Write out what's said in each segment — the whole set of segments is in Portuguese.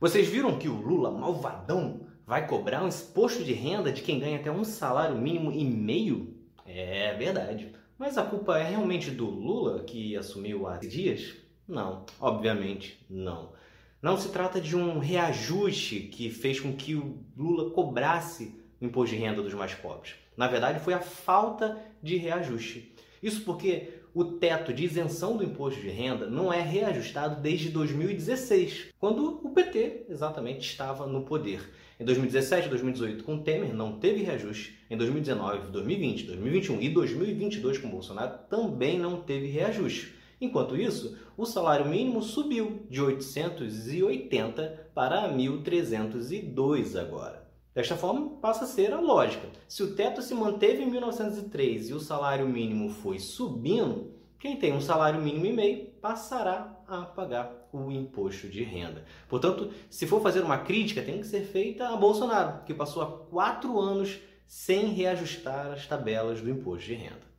Vocês viram que o Lula, malvadão, vai cobrar um imposto de renda de quem ganha até um salário mínimo e meio? É verdade. Mas a culpa é realmente do Lula, que assumiu há dias? Não, obviamente não. Não se trata de um reajuste que fez com que o Lula cobrasse imposto de renda dos mais pobres. Na verdade, foi a falta de reajuste. Isso porque o teto de isenção do imposto de renda não é reajustado desde 2016, quando o PT exatamente estava no poder. Em 2017 e 2018, com Temer, não teve reajuste. Em 2019, 2020, 2021 e 2022, com Bolsonaro, também não teve reajuste. Enquanto isso, o salário mínimo subiu de 880 para 1.302 agora. Desta forma, passa a ser a lógica. Se o teto se manteve em 1903 e o salário mínimo foi subindo, quem tem um salário mínimo e meio passará a pagar o imposto de renda. Portanto, se for fazer uma crítica, tem que ser feita a Bolsonaro, que passou há 4 anos sem reajustar as tabelas do imposto de renda.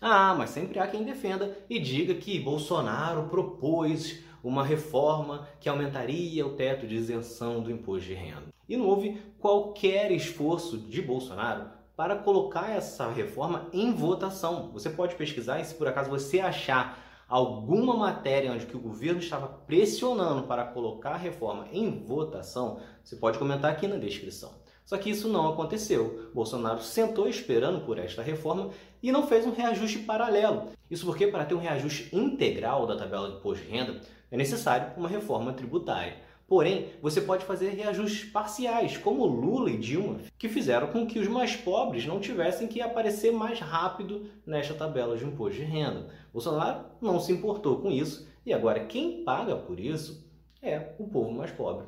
Ah, mas sempre há quem defenda e diga que Bolsonaro propôs uma reforma que aumentaria o teto de isenção do imposto de renda. E não houve qualquer esforço de Bolsonaro para colocar essa reforma em votação. Você pode pesquisar e, se por acaso você achar alguma matéria onde que o governo estava pressionando para colocar a reforma em votação, você pode comentar aqui na descrição. Só que isso não aconteceu. Bolsonaro sentou esperando por esta reforma e não fez um reajuste paralelo. Isso porque, para ter um reajuste integral da tabela de imposto de renda, é necessário uma reforma tributária. Porém, você pode fazer reajustes parciais, como Lula e Dilma, que fizeram com que os mais pobres não tivessem que aparecer mais rápido nesta tabela de imposto de renda. Bolsonaro não se importou com isso e agora quem paga por isso é o povo mais pobre.